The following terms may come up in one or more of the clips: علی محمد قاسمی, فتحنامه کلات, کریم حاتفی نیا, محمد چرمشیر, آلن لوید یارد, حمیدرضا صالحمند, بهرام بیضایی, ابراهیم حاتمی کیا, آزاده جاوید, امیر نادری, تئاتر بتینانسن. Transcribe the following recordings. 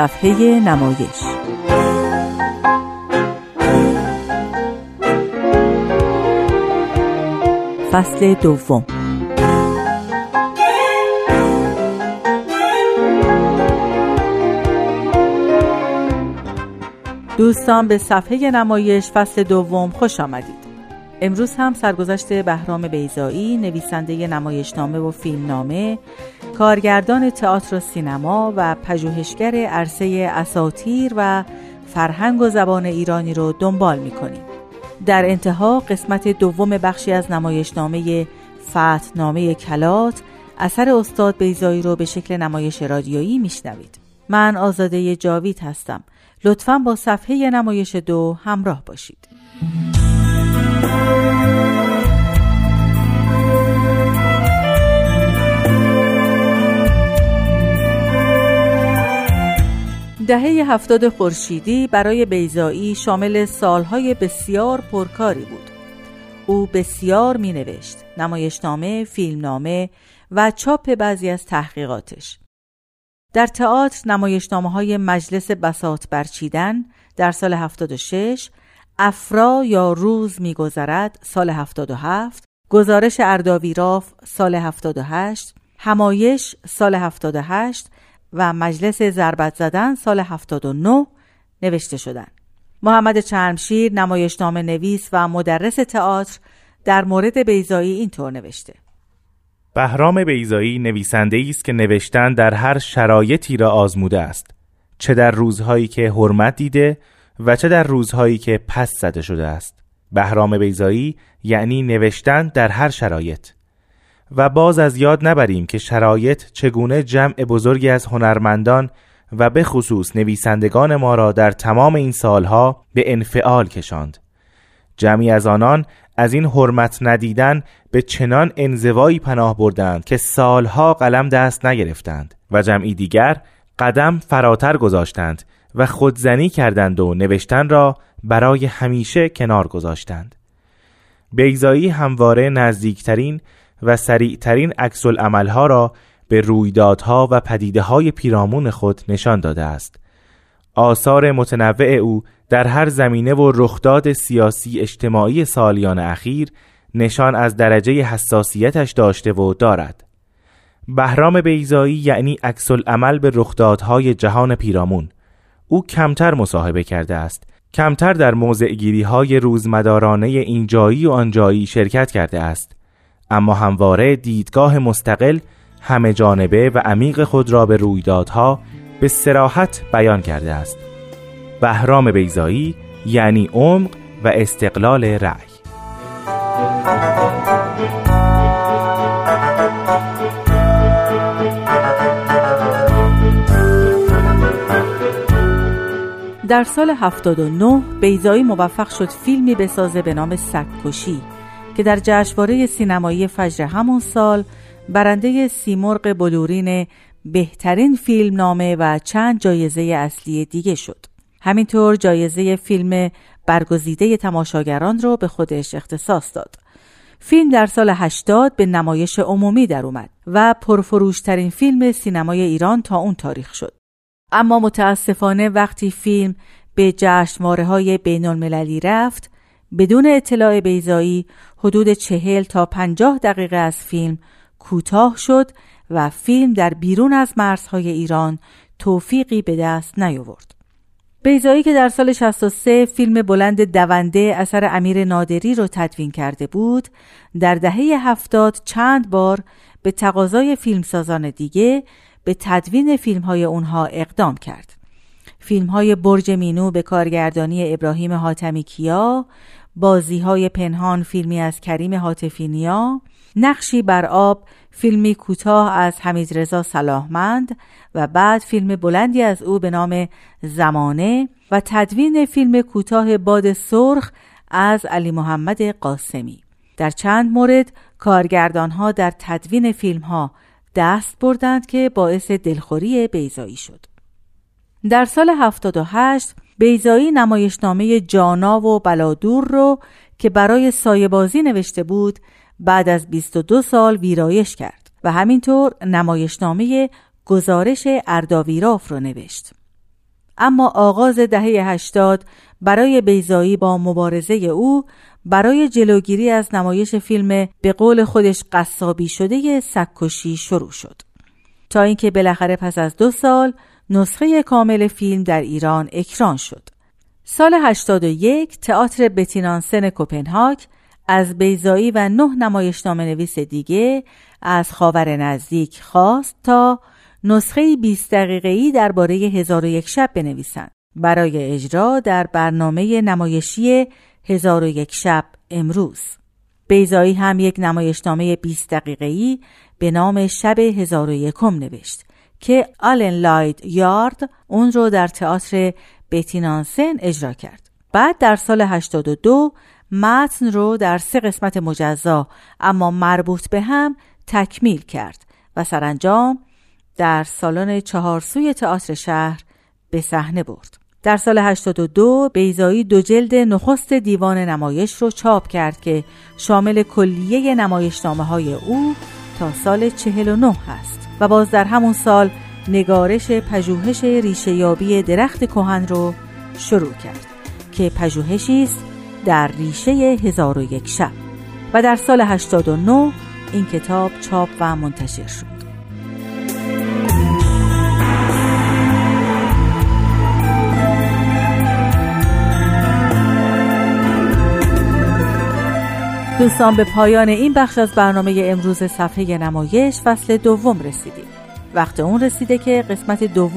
صفحه نمایش. فصل دوم. دوستان به صفحه نمایش فصل دوم خوش آمدید. امروز هم سرگذشت بهرام بیضایی، نویسنده نمایشنامه و فیلمنامه، کارگردان تئاتر و سینما و پژوهشگر عرصه اساطیر و فرهنگ و زبان ایرانی رو دنبال می‌کنیم. در انتها قسمت دوم بخشی از نمایشنامه فتحنامه کلات اثر استاد بیضایی رو به شکل نمایش رادیویی می‌شنوید. من آزاده جاوید هستم. لطفاً با صفحه نمایش دو همراه باشید. دهه 70 خورشیدی برای بیضایی شامل سالهای بسیار پرکاری بود. او بسیار مینوشت، نمایشنامه، فیلمنامه و چاپ بعضی از تحقیقاتش. در تئاتر نمایشنامه‌های مجلس بساط برچیدن در سال 76، افرا یا روز می‌گذرد سال 77، گزارش اردویراف سال 78، همایش سال 78 و مجلس ضربت زدن سال 79 نوشته شدند. محمد چرمشیر نمایشنامه نویس و مدرس تئاتر در مورد بیضایی اینطور نوشته: بهرام بیضایی نویسنده‌ای است که نوشتن در هر شرایطی را آزموده است، چه در روزهایی که حرمت دیده و چه در روزهایی که پس زده شده است. بهرام بیضایی یعنی نوشتن در هر شرایط. و باز از یاد نبریم که شرایط چگونه جمع بزرگی از هنرمندان و به خصوص نویسندگان ما را در تمام این سالها به انفعال کشاند. جمعی از آنان از این حرمت ندیدن به چنان انزوایی پناه بردند که سالها قلم دست نگرفتند و جمعی دیگر قدم فراتر گذاشتند و خودزنی کردند و نوشتن را برای همیشه کنار گذاشتند. بیضایی همواره نزدیکترین و سریعترین عکس العمل‌ها را به رویدادها و پدیده‌های پیرامون خود نشان داده است. آثار متنوع او در هر زمینه و رخداد سیاسی اجتماعی سالیان اخیر نشان از درجه حساسیتش داشته و دارد. بهرام بیضایی یعنی عکس العمل به رخدادهای جهان پیرامون. او کمتر مصاحبه کرده است، کمتر در موضع‌گیری‌های روزمدارانه اینجایی و آنجایی شرکت کرده است، اما همواره دیدگاه مستقل، همه جانبه و عمیق خود را به رویدادها به صراحت بیان کرده است. بهرام بیضایی یعنی عمق و استقلال رأی. در سال 79 بیضایی موفق شد فیلمی بسازه به نام سگ‌کشی که در جشنواره سینمایی فجر همون سال برنده سیمرغ بلورین بهترین فیلمنامه و چند جایزه اصلی دیگه شد. همینطور جایزه فیلم برگزیده تماشاگران رو به خودش اختصاص داد. فیلم در سال 80 به نمایش عمومی در اومد و پرفروشترین فیلم سینمای ایران تا اون تاریخ شد. اما متاسفانه وقتی فیلم به جشنواره‌های بین‌المللی رفت، بدون اطلاع بیضایی حدود 40 تا 50 دقیقه از فیلم کوتاه شد و فیلم در بیرون از مرزهای ایران توفیقی به دست نیاورد. بیضایی که در سال 63 فیلم بلند دونده اثر امیر نادری رو تدوین کرده بود، در دهه 70 چند بار به تقاضای فیلمسازان دیگه به تدوین فیلم‌های اونها اقدام کرد. فیلم‌های برج مینو به کارگردانی ابراهیم حاتمی کیا، بازی‌های پنهان فیلمی از کریم حاتفی نیا، نقشی بر آب فیلمی کوتاه از حمیدرضا صالحمند و بعد فیلم بلندی از او به نام زمانه و تدوین فیلم کوتاه باد سرخ از علی محمد قاسمی. در چند مورد کارگردان‌ها در تدوین فیلم‌ها دست بردند که باعث دلخوری بیضایی شد. در سال 78 بیضایی نمایشنامه جانا و بلادور رو که برای سایه‌بازی نوشته بود بعد از 22 سال ویرایش کرد و همینطور نمایشنامه گزارش اردویراف رو نوشت. اما آغاز دهه 80 برای بیضایی با مبارزه او برای جلوگیری از نمایش فیلم به قول خودش قصابی شده سگ‌کشی شروع شد، تا اینکه بالاخره پس از 2 سال نسخه کامل فیلم در ایران اکران شد. سال 81 تئاتر بتینانسن کوپنهاگ از بیضایی و 9 نمایشنامه‌نویس دیگه از خاور نزدیک خواست تا نسخه 20 دقیقه‌ای درباره 1001 شب بنویسند برای اجرا در برنامه نمایشی 1001 شب امروز. بیضایی هم یک نمایشنامه 20 دقیقه‌ای به نام شب 1001 نوشت که آلن لوید یارد اون رو در تئاتر بتینانسن اجرا کرد. بعد در سال 82 متن رو در 3 قسمت مجزا اما مربوط به هم تکمیل کرد و سرانجام در سالن 4 سوی تئاتر شهر به صحنه برد. در سال 82 بیضایی 2 جلد نخست دیوان نمایش رو چاپ کرد که شامل کلیه نمایشنامه‌های او تا سال 49 هست و باز در همون سال نگارش پژوهش ریشه‌یابی درخت کهن رو شروع کرد که پژوهشی است در ریشه 1001 شب و در سال 89 این کتاب چاپ و منتشر شد. دوستان، به پایان این بخش از برنامه امروز صفحه نمایش فصل 2 رسیدیم. وقت اون رسیده که قسمت 2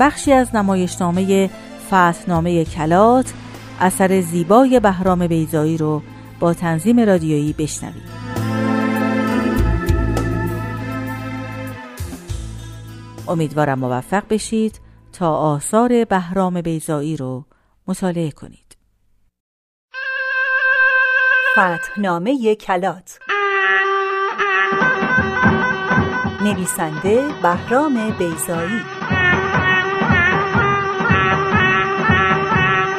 بخشی از نمایشنامه فتحنامه کلات اثر زیبای بهرام بیضایی رو با تنظیم رادیویی بشنویم. امیدوارم موفق بشید تا آثار بهرام بیضایی رو مطالعه کنید. فتحنامه کلات، نویسنده بهرام بیضایی،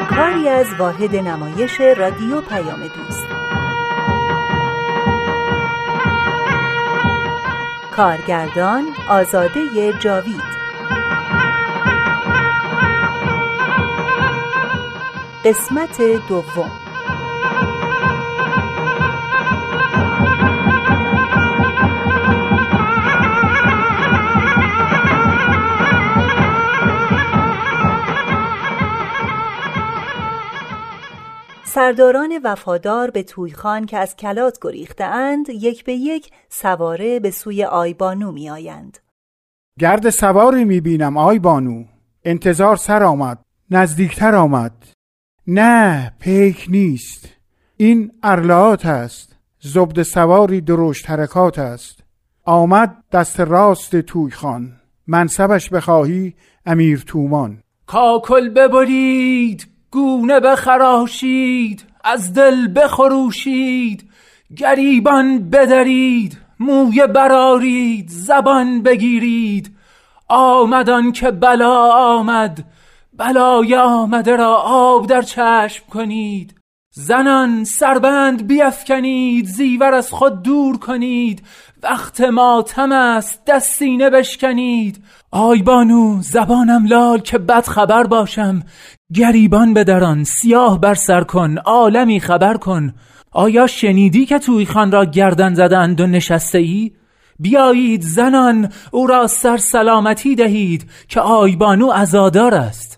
کاری از واحد نمایش رادیو پیام دوست، کارگردان آزاده جاوید، قسمت 2. سرداران وفادار به تویخان که از کلات گریخته اند یک به یک سواره به سوی آیبانو می آیند. گرد سواری می بینم آیبانو، انتظار سر آمد، نزدیکتر آمد. نه، پیک نیست، این ارلاعات است، زبد سواری دروش ترکات است. آمد دست راست تویخان، منصبش بخواهی امیر تومان. کاکل ببرید، گونه بخراشید، از دل بخروشید، گریبان بدرید، موی برارید، زبان بگیرید. آمدان که بلا آمد، بلای آمده را آب در چشم کنید. زنان سربند بیفکنید، زیور از خود دور کنید. وقت ماتم است، دست سینه بشکنید. آی بانو زبانم لال که بد خبر باشم، گریبان بدران، سیاه بر سر کن، عالمی خبر کن. آیا شنیدی که تویخان را گردن زدند و نشسته ای؟ بیایید زنان او را سر سلامتی دهید که آیبانو عزادار است.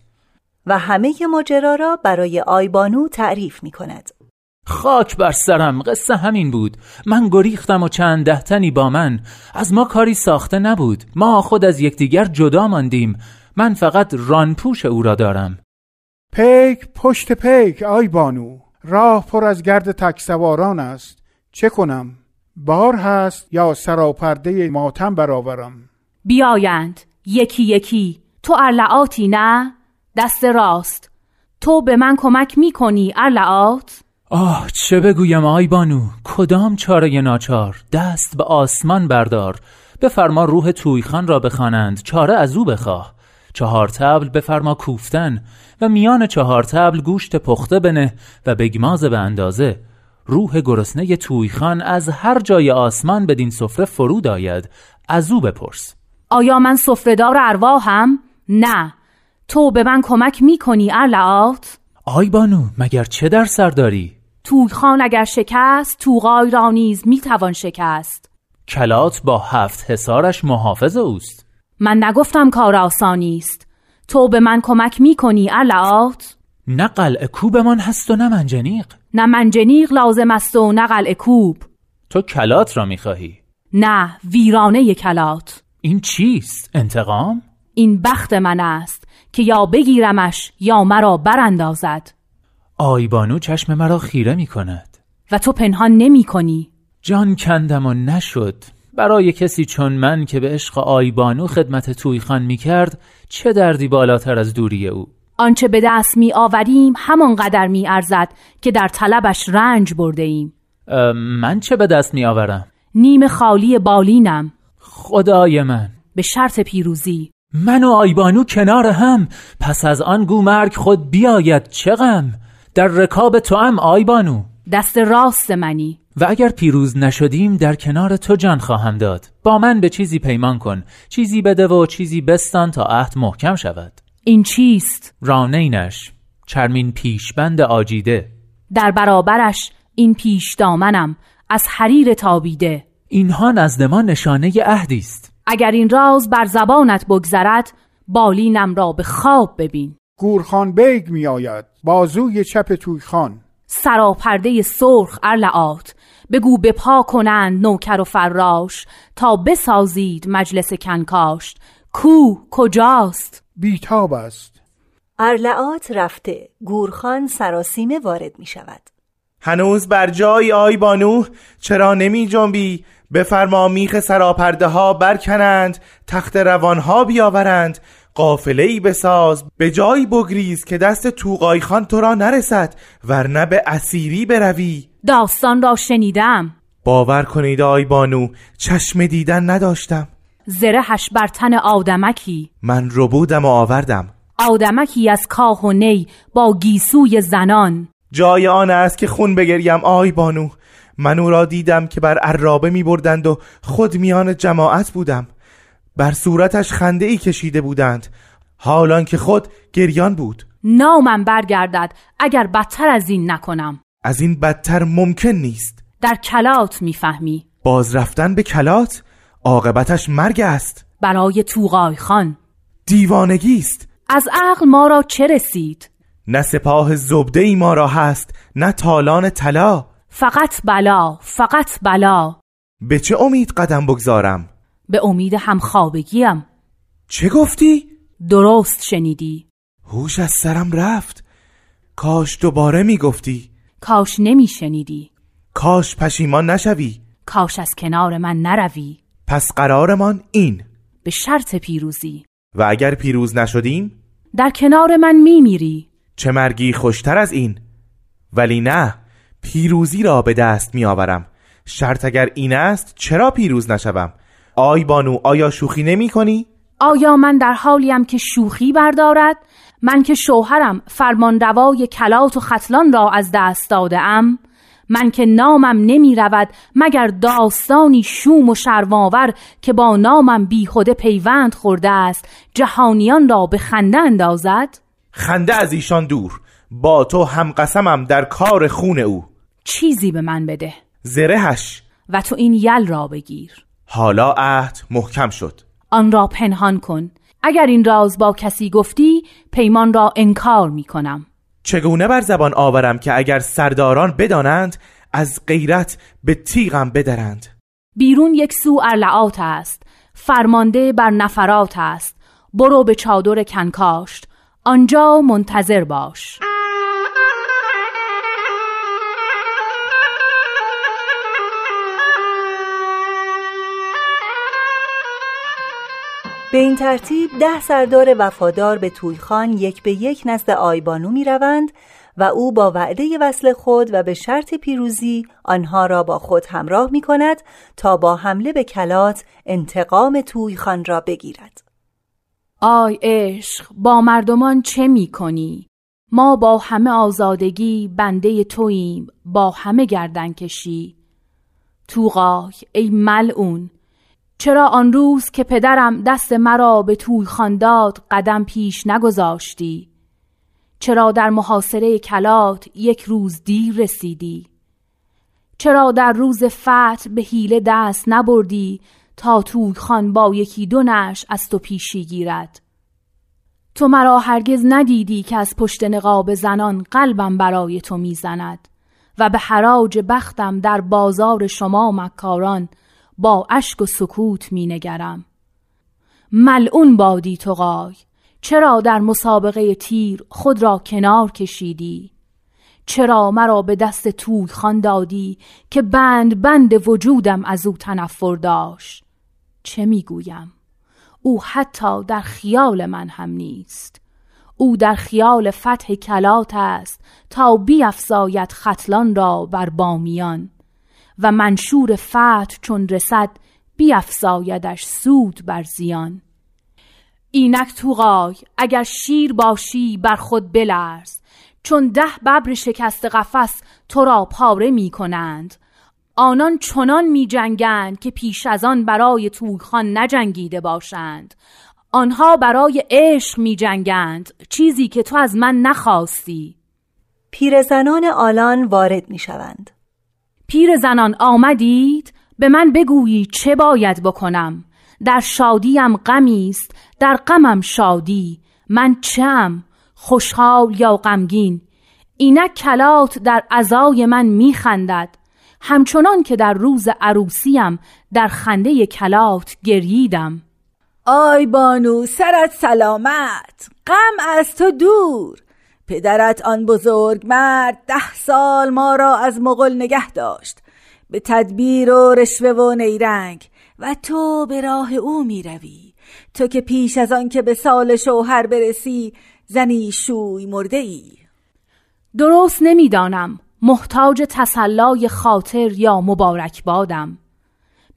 و همه ماجرا را برای آیبانو تعریف می کند. خاک بر سرم، قصه همین بود. من گریختم و چند دهتنی با من. از ما کاری ساخته نبود، ما خود از یکدیگر جدا ماندیم. من فقط رانپوش او را دارم. پیک پشت پیک آیبانو، راه پر از گرد تکسواران است. چه کنم؟ بار هست یا سراپرده ماتم برآورم؟ بیایند یکی یکی. تو ارلعاتی نه؟ دست راست، تو به من کمک میکنی ارلعات؟ آه چه بگویم آیبانو، کدام چاره ناچار؟ دست به آسمان بردار، بفرما روح تویخان را بخوانند، چاره از او بخواه. 4 تبل بفرما کوفتن و میان 4 تبل گوشت پخته بنه و بگماز به اندازه. روح گرسنه تویخان از هر جای آسمان بدین سفره فرود آید، از او بپرس. آیا من سفره‌دار ارواحم؟ نه، تو به من کمک میکنی ارلعات؟ آی بانو مگر چه در سر داری؟ توغخان اگر شکست توغای را نیز میتوان شکست. کلات با 7 حصارش محافظ اوست. من نگفتم کار آسانیست. تو به من کمک میکنی ارلعات؟ نه قلعه کوبمان هست و نه منجنیق. نه منجنیق لازم است و نه قلعه کوب. تو کلات را میخواهی؟ نه، ویرانه کلات. این چیست؟ انتقام؟ این بخت من است که یا بگیرمش یا مرا براندازد. آی بانو چشم مرا خیره می کند و تو پنهان نمی کنی. جان کندم و نشد. برای کسی چون من که به عشق آی بانو خدمت توی خان می کرد چه دردی بالاتر از دوری او. آنچه به دست می آوریم همانقدر می ارزد که در طلبش رنج برده ایم. من چه به دست می آورم؟ نیم خالی بالینم. خدای من. به شرط پیروزی. من و آیبانو کنار هم، پس از آن گو مرگ خود بیاید چه غم. در رکاب توام آیبانو. دست راست منی. و اگر پیروز نشدیم در کنار تو جان خواهم داد. با من به چیزی پیمان کن، چیزی بده و چیزی بستان تا عهد محکم شود. این چیست؟ رانینش، چرمین پیشبند آجیده. در برابرش این پیش دامنم از حریر تابیده. اینها نزد ما نشانه عهدی است. اگر این راز بر زبانت بگذرد بالینم را به خواب ببین. گورخان بیگ می آید بازوی چپ تویخان. سراپرده سرخ ارلعات بگو بپا کنند نوکر و فراش تا بسازید مجلس کنکاشت. کو کجاست؟ بیتاب است. ارلعات رفته. گورخان سراسیمه وارد می شود. هنوز بر جای آی بانو چرا نمی جنبی؟ بفرما میخ سراپرده ها برکنند، تخت روان ها بیاورند، قافله ای بساز، به جای بگریز که دست توقای خان تو را نرسد ورنه به اسیری بروی. داستان را شنیدم. باور کنید آی بانو چشم دیدن نداشتم. زرهش بر تن آدمکی. من ربودم و آوردم. آدمکی از کاه و نی با گیسوی زنان. جای آن است که خون بگریم آی بانو. من او را دیدم که بر عرابه می بردند و خود میان جماعت بودم. بر صورتش خنده ای کشیده بودند حالان که خود گریان بود. نامم برگردد اگر بدتر از این نکنم. از این بدتر ممکن نیست. در کلات می فهمی. باز رفتن به کلات عاقبتش مرگ است. برای توقای خان دیوانگی است. از عقل ما را چه رسید؟ نه سپاه زبده ای ما را هست نه تالان طلا. فقط بلا، فقط بلا. به چه امید قدم بگذارم؟ به امید همخوابگیم. چه گفتی؟ درست شنیدی. هوش از سرم رفت. کاش دوباره میگفتی. کاش نمیشنیدی. کاش پشیمان نشوی. کاش از کنار من نروی. پس قرارمان این. به شرط پیروزی. و اگر پیروز نشدیم؟ در کنار من میمیری. چه مرگی خوشتر از این؟ ولی نه، پیروزی را به دست می آورم. شرط اگر این است چرا پیروز نشوم؟ آی بانو آیا شوخی نمی کنی؟ آیا من در حالیم که شوخی بردارد؟ من که شوهرم فرمانروای کلات و ختلان را از دست داده ام. من که نامم نمی رود مگر داستانی شوم و شرم‌آور که با نامم بیهوده پیوند خورده است جهانیان را به خنده اندازد؟ خنده از ایشان دور. با تو هم قسمم در کار خون او. چیزی به من بده. زرهش. و تو این یل را بگیر. حالا عهد محکم شد. آن را پنهان کن. اگر این راز با کسی گفتی پیمان را انکار می کنم. چگونه بر زبان آورم که اگر سرداران بدانند از غیرت به تیغم بدرند؟ بیرون یک سو ارلعات است. فرمانده بر نفرات است. برو به چادر کنکاشت. آنجا منتظر باش. به این ترتیب 10 سردار وفادار به تویخان یک به یک نزد آیبانو می روند و او با وعده وصل خود و به شرط پیروزی آنها را با خود همراه می کند تا با حمله به کلات انتقام تویخان را بگیرد. آی عشق با مردمان چه می کنی؟ ما با همه آزادگی بنده توییم با همه گردن کشی. توقای ای ملعون چرا آن روز که پدرم دست مرا به توی خان داد قدم پیش نگذاشتی؟ چرا در محاصره کلات یک روز دیر رسیدی؟ چرا در روز فتح به حیله دست نبردی تا توی خان با یکی دو نعش از تو پیشی گیرد؟ تو مرا هرگز ندیدی که از پشت نقاب زنان قلبم برای تو میزند و به حراج بختم در بازار شما مکاران با اشک و سکوت مینگرم. ملعون بادی طغای، چرا در مسابقه تیر خود را کنار کشیدی؟ چرا مرا به دست توی خان دادی که بند بند وجودم از او تنفر داشت؟ چه میگویم؟ او حتی در خیال من هم نیست. او در خیال فتح کلات است تا بیفزاید ختلان را بر بامیان و منشور فتح چون رسد بیفزایدش سود بر زیان. اینک طغای اگر شیر باشی بر خود بلرز، چون 10 ببر شکست قفس تو را پاره می کنند. آنان چنان می جنگند که پیش از آن برای توی خان نجنگیده باشند. آنها برای عشق می جنگند، چیزی که تو از من نخواستی. پیرزنان آلان وارد می شوند. پیرزنان آمدید، به من بگویی چه باید بکنم. در شادیم غمی است، در غمم شادی. من چم؟ خوشحال یا غمگین؟ اینک کلات در عزای من میخندد، همچنان که در روز عروسیم در خنده کلات گرییدم. آی بانو سرت سلامت، غم از تو دور. پدرت آن بزرگ مرد 10 سال ما را از مغل نگه داشت به تدبیر و رشوه و نیرنگ، و تو به راه او میروی. تو که پیش از آن که به سال شوهر برسی زنی شوی مرده ای. درست نمیدانم محتاج تسلای خاطر یا مبارک بادم.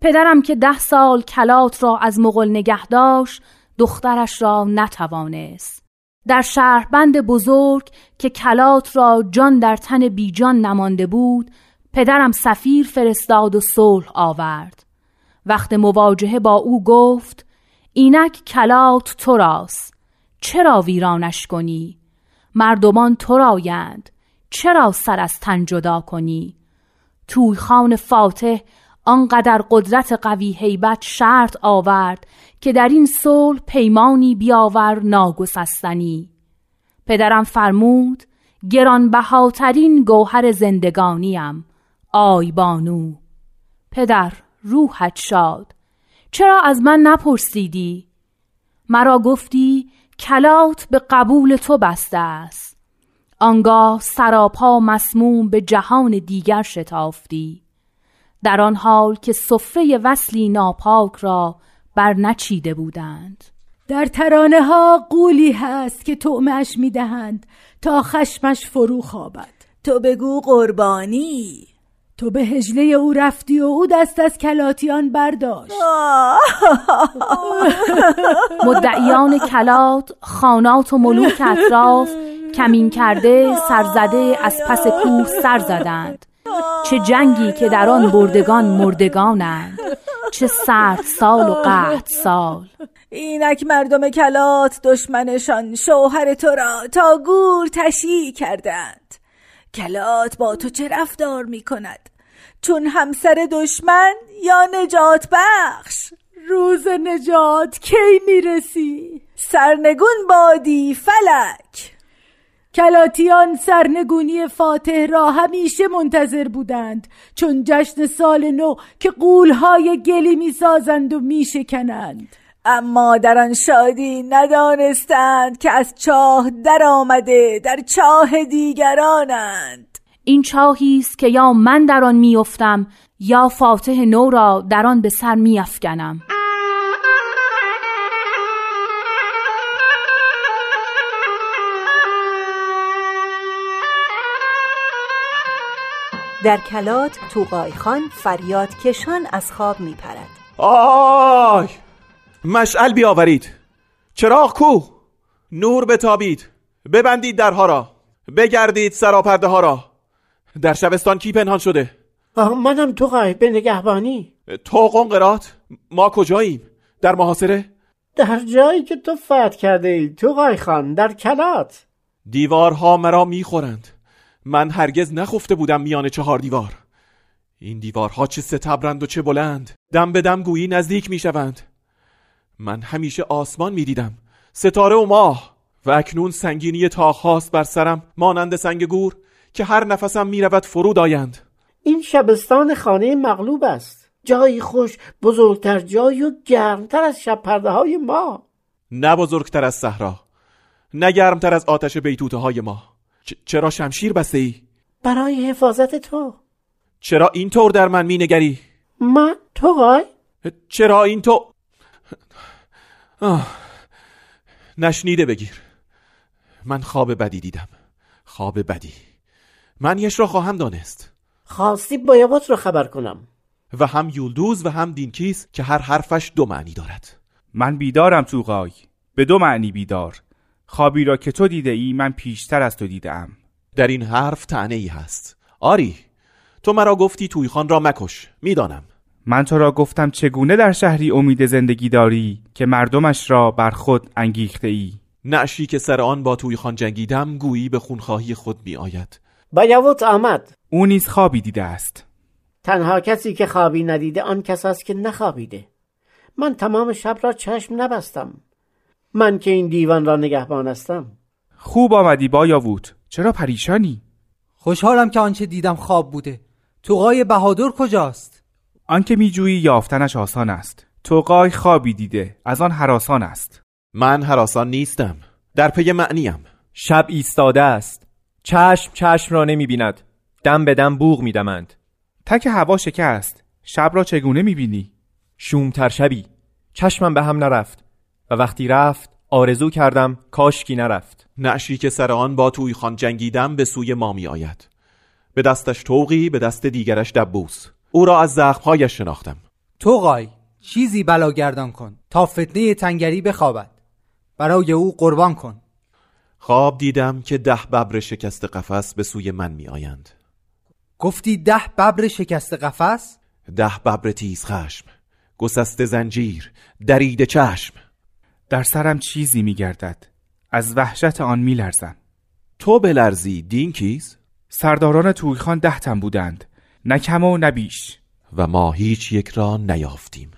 پدرم که 10 سال کلات را از مغل نگه داشت دخترش را نتوانست. در شهربند بزرگ که کلات را جان در تن بی جان نمانده بود، پدرم سفیر فرستاد و صلح آورد. وقت مواجهه با او گفت اینک کلات تو راست، چرا ویرانش کنی؟ مردمان تو رایند، چرا سر از تن جدا کنی؟ توی خان فاتح آنقدر قدرت قوی هیبت شرط آورد که در این صلح پیمانی بیاور ناگسستنی. پدرم فرمود گرانبهاترین گوهر زندگانیم، آی بانو. پدر روحت شاد، چرا از من نپرسیدی؟ مرا گفتی کلات به قبول تو بسته است. آنگاه سراپا مسموم به جهان دیگر شتافتی، در آن حال که سفره وصلی ناپاک را برنچیده بودند. در ترانه ها قولی هست که طعمش می دهند تا خشمش فرو خوابد. تو بگو قربانی. تو به هجله او رفتی و او دست از کلاتیان برداشت. مدعیان کلات، خانات و ملوک اطراف کمین کرده، سرزده از پس کوه سر زدند. چه جنگی که در آن بردگان مردگانند، چه سرد سال و قحط سال. اینک مردم کلات دشمنشان شوهر تو را تا گور تشییع کردند. کلات با تو چه رفتار می کند؟ چون همسر دشمن یا نجات بخش؟ روز نجات کی می رسی؟ سرنگون بادی فلک. کلاتیان سرنگونی فاتح را همیشه منتظر بودند، چون جشن سال نو که غولهای گلی می سازند و می شکنند. اما در آن شادی ندانستند که از چاه در آمده در چاه دیگرانند. این چاهی است که یا من در آن میافتم یا فاتح نو را در آن به سر میافکنم. در کلات طغای خان فریاد کشان از خواب میپرد. آی مشعل بیاورید، چراغ کو، نور بتابید، ببندید درها را، بگردید سراپرده ها را. در شبستان کی پنهان شده؟ منم طغای، به نگهبانی. تو قنقرات ما کجاییم؟ در محاصره؟ در جایی که تو فتح کرده ای تو قای خان، در کلات. دیوارها مرا میخورند. من هرگز نخفته بودم میان چهار دیوار. این دیوارها چه ستبرند و چه بلند، دم به دم گویی نزدیک میشوند. من همیشه آسمان میدیدم، ستاره و ماه، و اکنون سنگینی تاق هاست بر سرم مانند سنگ گور که هر نفسم میرود فرود آیند. این شبستان خانه مغلوب است، جایی خوش، بزرگتر جایی و گرمتر از شب پرده های ما. نه بزرگتر از صحرا، نه گرمتر از آتش بیتوته های ما. چرا شمشیر بسته ای؟ برای حفاظت تو. چرا اینطور در من می نگری؟ من تو غای؟ چرا این تو؟ نشنیده بگیر. من خواب بدی دیدم، خواب بدی. من یش را خواهم دانست. خواستی بایوات را خبر کنم. و هم یولدوز و هم دینکیس که هر حرفش دو معنی دارد. من بیدارم تو غای، به دو معنی بیدار. خوابی را که تو دیده ای من پیشتر از تو دیدم. در این حرف طعنه ای هست. آری، تو مرا گفتی توی خان را مکش، میدانم. من تو را گفتم چگونه در شهری امید زندگی داری که مردمش را بر خود انگیخته ای. نعشی که سر آن با توی خان جنگیدم گویی به خونخواهی خود می آید. بایوت آمد. او نیز خوابی دیده است. تنها کسی که خوابی ندیده آن کس است که نخوابیده. من تمام شب را چشم نبستم، من که این دیوان را نگهبان هستم. خوب آمدی بایاووت، چرا پریشانی؟ خوشحالم که آنچه دیدم خواب بوده. توقای بهادر کجاست؟ آنکه میجویی یافتنش آسان است. توقای خوابی دیده، از آن هراسان است. من هراسان نیستم، در پی معنیم. شب ایستاده است، چشم را نمیبیند، دم به دم بوق میدمند. تک هوا شکست، شب را چگونه میبینی؟ شومتر شبی، چشمم به هم نرفت و وقتی رفت آرزو کردم کاشکی نرفت. نعشی که سر آن با توی خان جنگیدم به سوی ما می آید. به دستش توقی، به دست دیگرش دبوس. او را از زخمهایش شناختم. توقای، چیزی بلاگردان کن تا فتنه تنگری بخوابد. برای او قربان کن. خواب دیدم که 10 ببر شکست قفس به سوی من می آیند. گفتی 10 ببر شکست قفس؟ 10 ببر تیز خشم، گسسته زنجیر، درید چشم. در سرم چیزی میگردد، از وحشت آن میلرزم. تو بلرزی دین کیز؟ سرداران تویخان 10 تن بودند، نه کم و نه بیش، و ما هیچ یک را نیافتیم.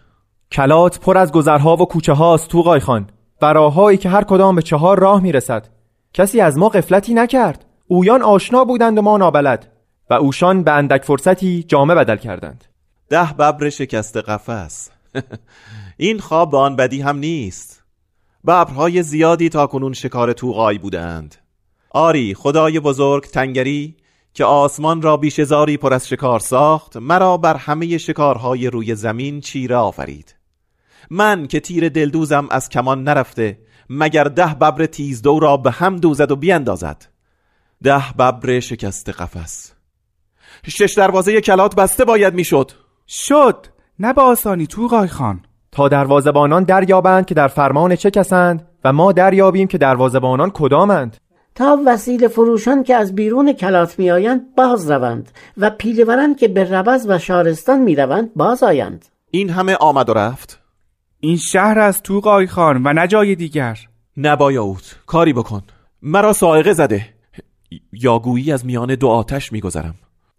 کلات پر از گذرها و کوچه هاست تو قایخان، و راههایی که هر کدام به 4 راه میرسد. کسی از ما غفلتی نکرد. اویان آشنا بودند و ما نابلد، و اوشان به اندک فرصتی جامه بدل کردند. 10 ببر شکست قفس. این خواب به آن بدی هم نیست. ببرهای زیادی تا کنون شکار توقای بودند. آری، خدای بزرگ تنگری که آسمان را بیش زاری پر از شکار ساخت، مرا بر همه شکارهای روی زمین چیره آفرید. من که تیر دلدوزم از کمان نرفته، مگر 10 ببر تیز دو را به هم دوزد و بیندازد. 10 ببر شکست قفس. 6 دروازه کلات بسته باید میشد. شد، نه با آسانی توقای خان. تا دروازه‌بانان دریابند که در فرمان چه کسند و ما دریابیم که دروازه‌بانان کدامند. تا وسیله فروشان که از بیرون کلات میآیند باز روند و پیله‌وران که به ربز و شارستان میروند باز آیند. این همه آمد و رفت. این شهر از تو قای خان و نه جای دیگر. نبایاوت، کاری بکن. مرا سائقه زده، یا گویی از میان دو آتش میگذرم.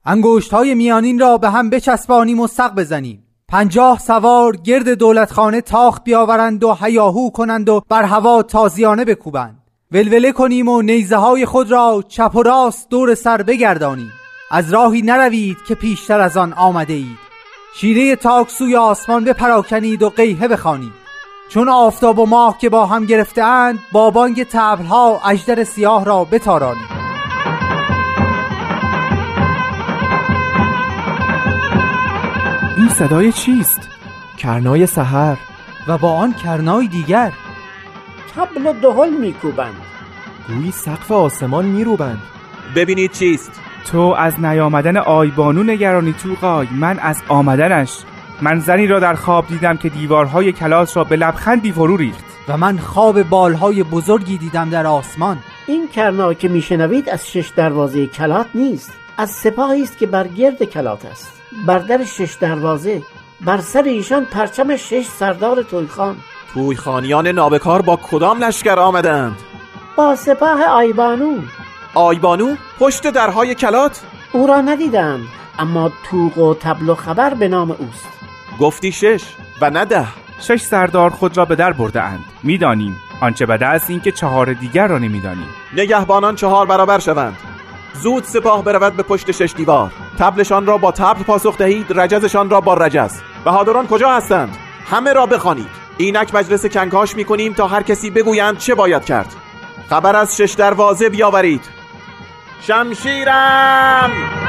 انگشت‌های میانین را به هم بچسبانیم و سق بزنیم. 50 سوار گرد دولتخانه تاخت بیاورند و هیاهو کنند و بر هوا تازیانه بکوبند. ولوله کنیم و نیزه های خود را چپ و راست دور سر بگردانیم. از راهی نروید که پیشتر از آن آمده اید. شیره تاک سوی آسمان بپراکنید و قیحه بخوانید. چون آفتاب و ماه که با هم گرفته اند، با بانگ طبل‌ها اژدر سیاه را بتارانید. این صدای چیست؟ کرنای سحر و با آن کرنای دیگر. طبل و دهل میکوبند، گویی سقف آسمان میروبند. ببینید چیست؟ تو از نیامدن آیبانو نگرانی تو قای، من از آمدنش. من زنی را در خواب دیدم که دیوارهای کلاس را به لبخندی فرو ریخت، و من خواب بالهای بزرگی دیدم در آسمان. این کرنا که میشنوید از 6 دروازه کلات نیست، از سپاهی است که بر گرد کلات است، بر در 6 دروازه. بر سر ایشان پرچم 6 سردار تویخان. تویخانیان نابکار با کدام لشکر آمدند؟ با سپاه آیبانو. آیبانو پشت درهای کلات؟ او را ندیدم، اما توق و تبل و خبر به نام اوست. گفتی 6 و نه 10. 6 سردار خود را به در برده اند، می دانیم. آنچه بده است این که 4 دیگر را نمی دانیم. نگهبانان 4 برابر شوند. زود سپاه برود به پشت 6 دیوار. تبلشان را با تبل پاسخ دهید، رجزشان را با رجز. بهادران کجا هستند؟ همه را بخوانید. اینک مجلس کنکاش می کنیم تا هر کسی بگویند چه باید کرد. خبر از 6 دروازه بیاورید. شمشیرم